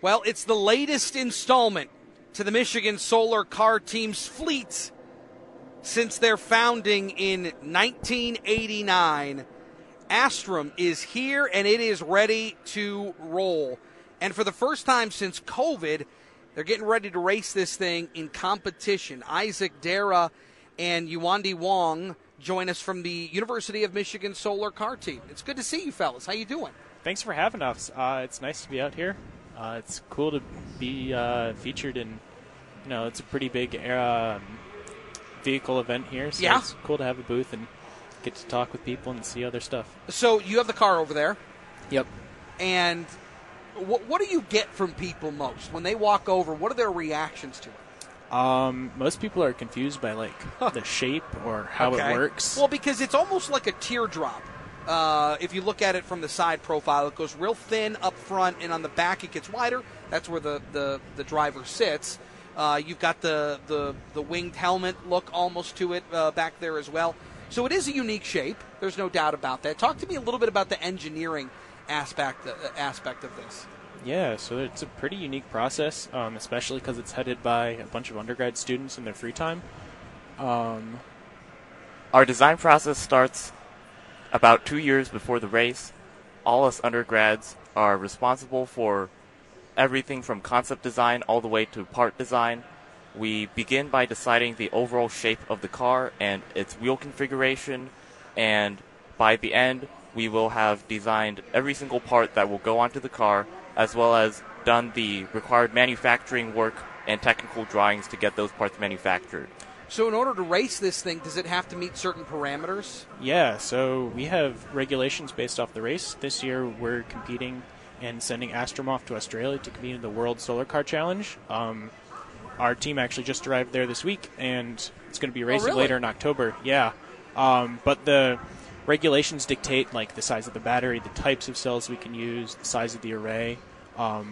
Well, it's the latest installment to the Michigan Solar Car Team's fleet since their founding in 1989. Astrum is here, and it is ready to roll. And for the first time since COVID, they're getting ready to race this thing in competition. Isaiah Darragh and Yuandi Huang join us from the University of Michigan Solar Car Team. It's good to see you, fellas. How you doing? Thanks for having us. It's nice to be out here. It's cool to be featured in, you know, it's a pretty big vehicle event here. So yeah, it's cool to have a booth and get to talk with people and see other stuff. So you have the car over there. Yep. And what do you get from people most when they walk over? What are their reactions to it? Most people are confused by like the shape or how it works. Well, because it's almost like a teardrop. If you look at it from the side profile, it goes real thin up front, and on the back it gets wider. That's where the driver sits. You've got the winged helmet look almost to it back there as well. So it is a unique shape. There's no doubt about that. Talk to me a little bit about the engineering aspect of this. Yeah, so it's a pretty unique process, especially because it's headed by a bunch of undergrad students in their free time. Our design process starts about 2 years before the race. All us undergrads are responsible for everything from concept design all the way to part design. We begin by deciding the overall shape of the car and its wheel configuration, and by the end we will have designed every single part that will go onto the car, as well as done the required manufacturing work and technical drawings to get those parts manufactured. So in order to race this thing, does it have to meet certain parameters? Yeah, so we have regulations based off the race. This year we're competing and sending Astrum off to Australia to compete in the World Solar Car Challenge. Our team actually just arrived there this week, and it's going to be racing later in October. Yeah, but the regulations dictate like the size of the battery, the types of cells we can use, the size of the array, and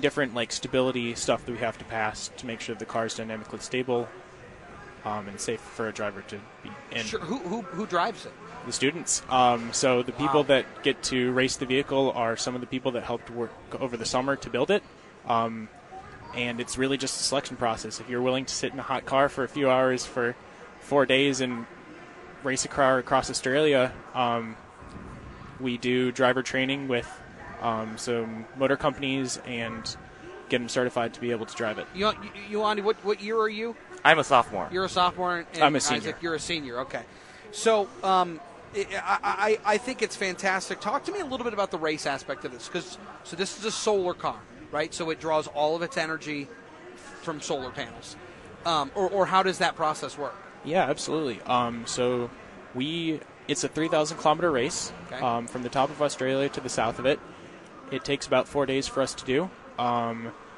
different like stability stuff that we have to pass to make sure the car is dynamically stable and safe for a driver to be in. Sure. Who drives it? The students. So the people that get to race the vehicle are some of the people that helped work over the summer to build it. And it's really just a selection process. If you're willing to sit in a hot car for a few hours for 4 days and race a car across Australia, we do driver training with some motor companies and get them certified to be able to drive it. Yuandi, what year are you? I'm a sophomore. You're a sophomore. And I'm a senior. Isaac, you're a senior. Okay. So I think it's fantastic. Talk to me a little bit about the race aspect of this, because so this is a solar car, right? So it draws all of its energy from solar panels. Or how does that process work? Yeah, absolutely. So it's a 3,000-kilometer race from the top of Australia to the south of it. It takes about 4 days for us to do.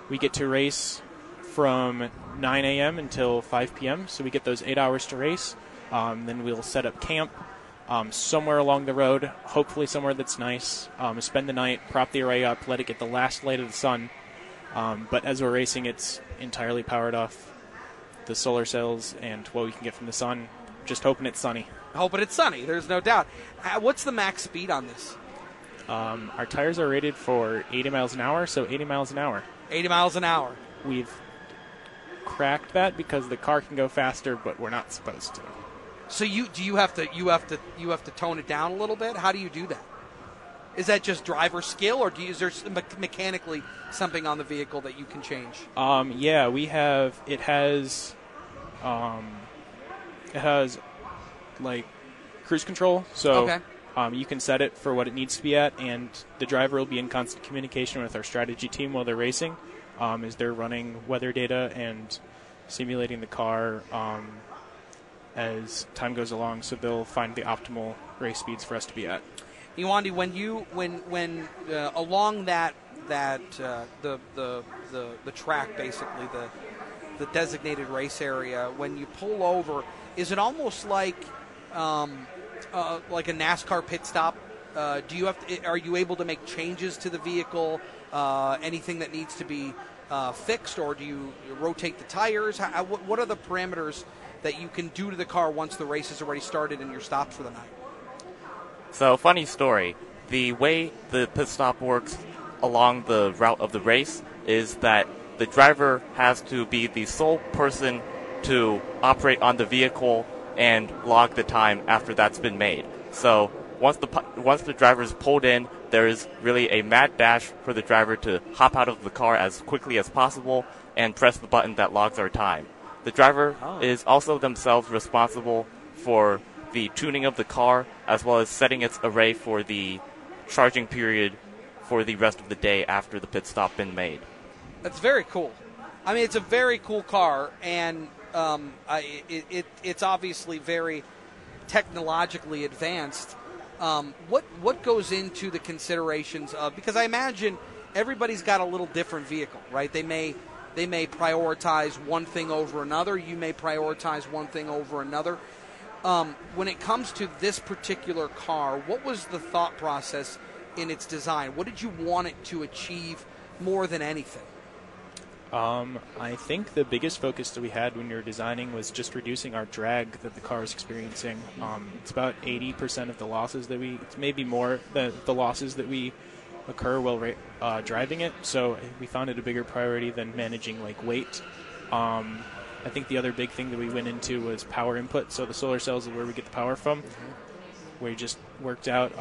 We get to race from 9 a.m. until 5 p.m., so we get those 8 hours to race. Then we'll set up camp somewhere along the road, hopefully somewhere that's nice, spend the night, prop the array up, let it get the last light of the sun. But as we're racing, it's entirely powered off the solar cells and what we can get from the sun. Just hoping it's sunny. Hoping it's sunny, there's no doubt. What's the max speed on this? Our tires are rated for 80 miles an hour, so 80 miles an hour. 80 miles an hour. We've cracked that because the car can go faster, but we're not supposed to. So you have to tone it down a little bit? How do you do that? Is that just driver skill, or is there mechanically something on the vehicle that you can change? Yeah, it has like cruise control, so you can set it for what it needs to be at, and the driver will be in constant communication with our strategy team while they're racing, as they're running weather data and simulating the car as time goes along, so they'll find the optimal race speeds for us to be at. Yuandi, when along the track, basically the designated race area, when you pull over, is it almost like a NASCAR pit stop? Are you able to make changes to the vehicle? Anything that needs to be fixed, or do you rotate the tires? What are the parameters that you can do to the car once the race has already started and you're stopped for the night? So, funny story. The way the pit stop works, along the route of the race is that the driver has to be the sole person to operate on the vehicle and log the time after that's been made. So once the driver is pulled in, there is really a mad dash for the driver to hop out of the car as quickly as possible and press the button that logs our time. The driver is also themselves responsible for the tuning of the car, as well as setting its array for the charging period for the rest of the day after the pit stop been made. That's very cool. I mean, it's a very cool car, and it's obviously very technologically advanced. What goes into the considerations of, because I imagine everybody's got a little different vehicle, right? They may prioritize one thing over another. You may prioritize one thing over another. When it comes to this particular car, what was the thought process in its design? What did you want it to achieve more than anything? I think the biggest focus that we had when we were designing was just reducing our drag that the car is experiencing. It's about 80% of the losses that maybe more, the losses that we occur while driving it. So we found it a bigger priority than managing like weight. I think the other big thing that we went into was power input. So the solar cells is where we get the power from. Mm-hmm. We just worked out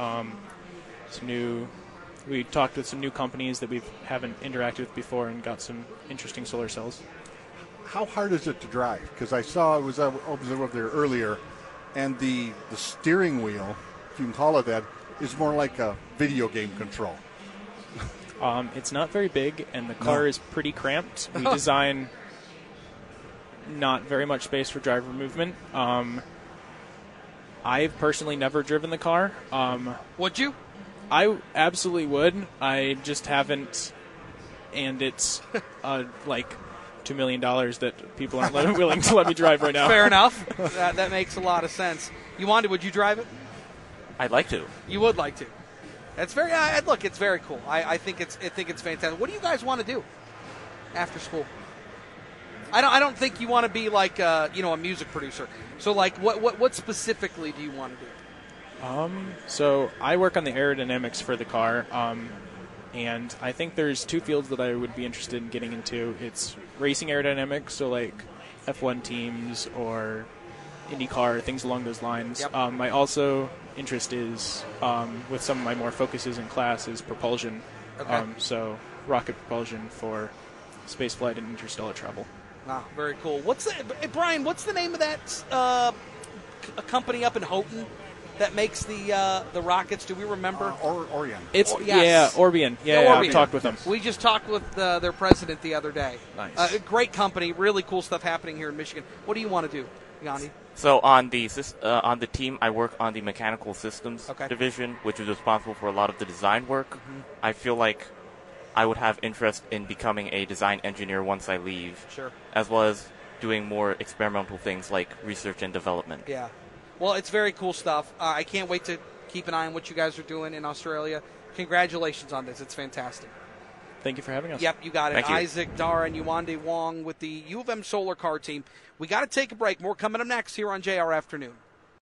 we talked with some new companies that we haven't interacted with before and got some interesting solar cells. How hard is it to drive? Because I saw it was over there earlier, and the steering wheel, if you can call it that, is more like a video game control. It's not very big, and the car is pretty cramped. We design not very much space for driver movement. I've personally never driven the car. Would you? I absolutely would. I just haven't, and it's like $2 million that people aren't willing to let me drive right now. Fair enough. That makes a lot of sense. Yuandi, would you drive it? I'd like to. You would like to. That's very. Look, it's very cool. I think it's fantastic. What do you guys want to do after school? I don't think you want to be like a music producer. So like what specifically do you want to do? So I work on the aerodynamics for the car, and I think there's two fields that I would be interested in getting into. It's racing aerodynamics, so like F1 teams or IndyCar, things along those lines. Yep. My also interest is, with some of my more focuses in class, is propulsion. Okay. So rocket propulsion for spaceflight and interstellar travel. Wow, very cool. Brian, what's the name of that company up in Houghton that makes the rockets? Do we remember? Orion. Orbion. Yeah, I've talked with them. We just talked with their president the other day. Nice. Great company. Really cool stuff happening here in Michigan. What do you want to do, Yanni? So on the team, I work on the mechanical systems division, which is responsible for a lot of the design work. Mm-hmm. I feel like I would have interest in becoming a design engineer once I leave. Sure. As well as doing more experimental things like research and development. Yeah. Well, it's very cool stuff. I can't wait to keep an eye on what you guys are doing in Australia. Congratulations on this. It's fantastic. Thank you for having us. Yep, you got it. Thank you. Isaac Darragh and Yuandi Huang with the U of M Solar Car Team. We got to take a break. More coming up next here on JR Afternoon.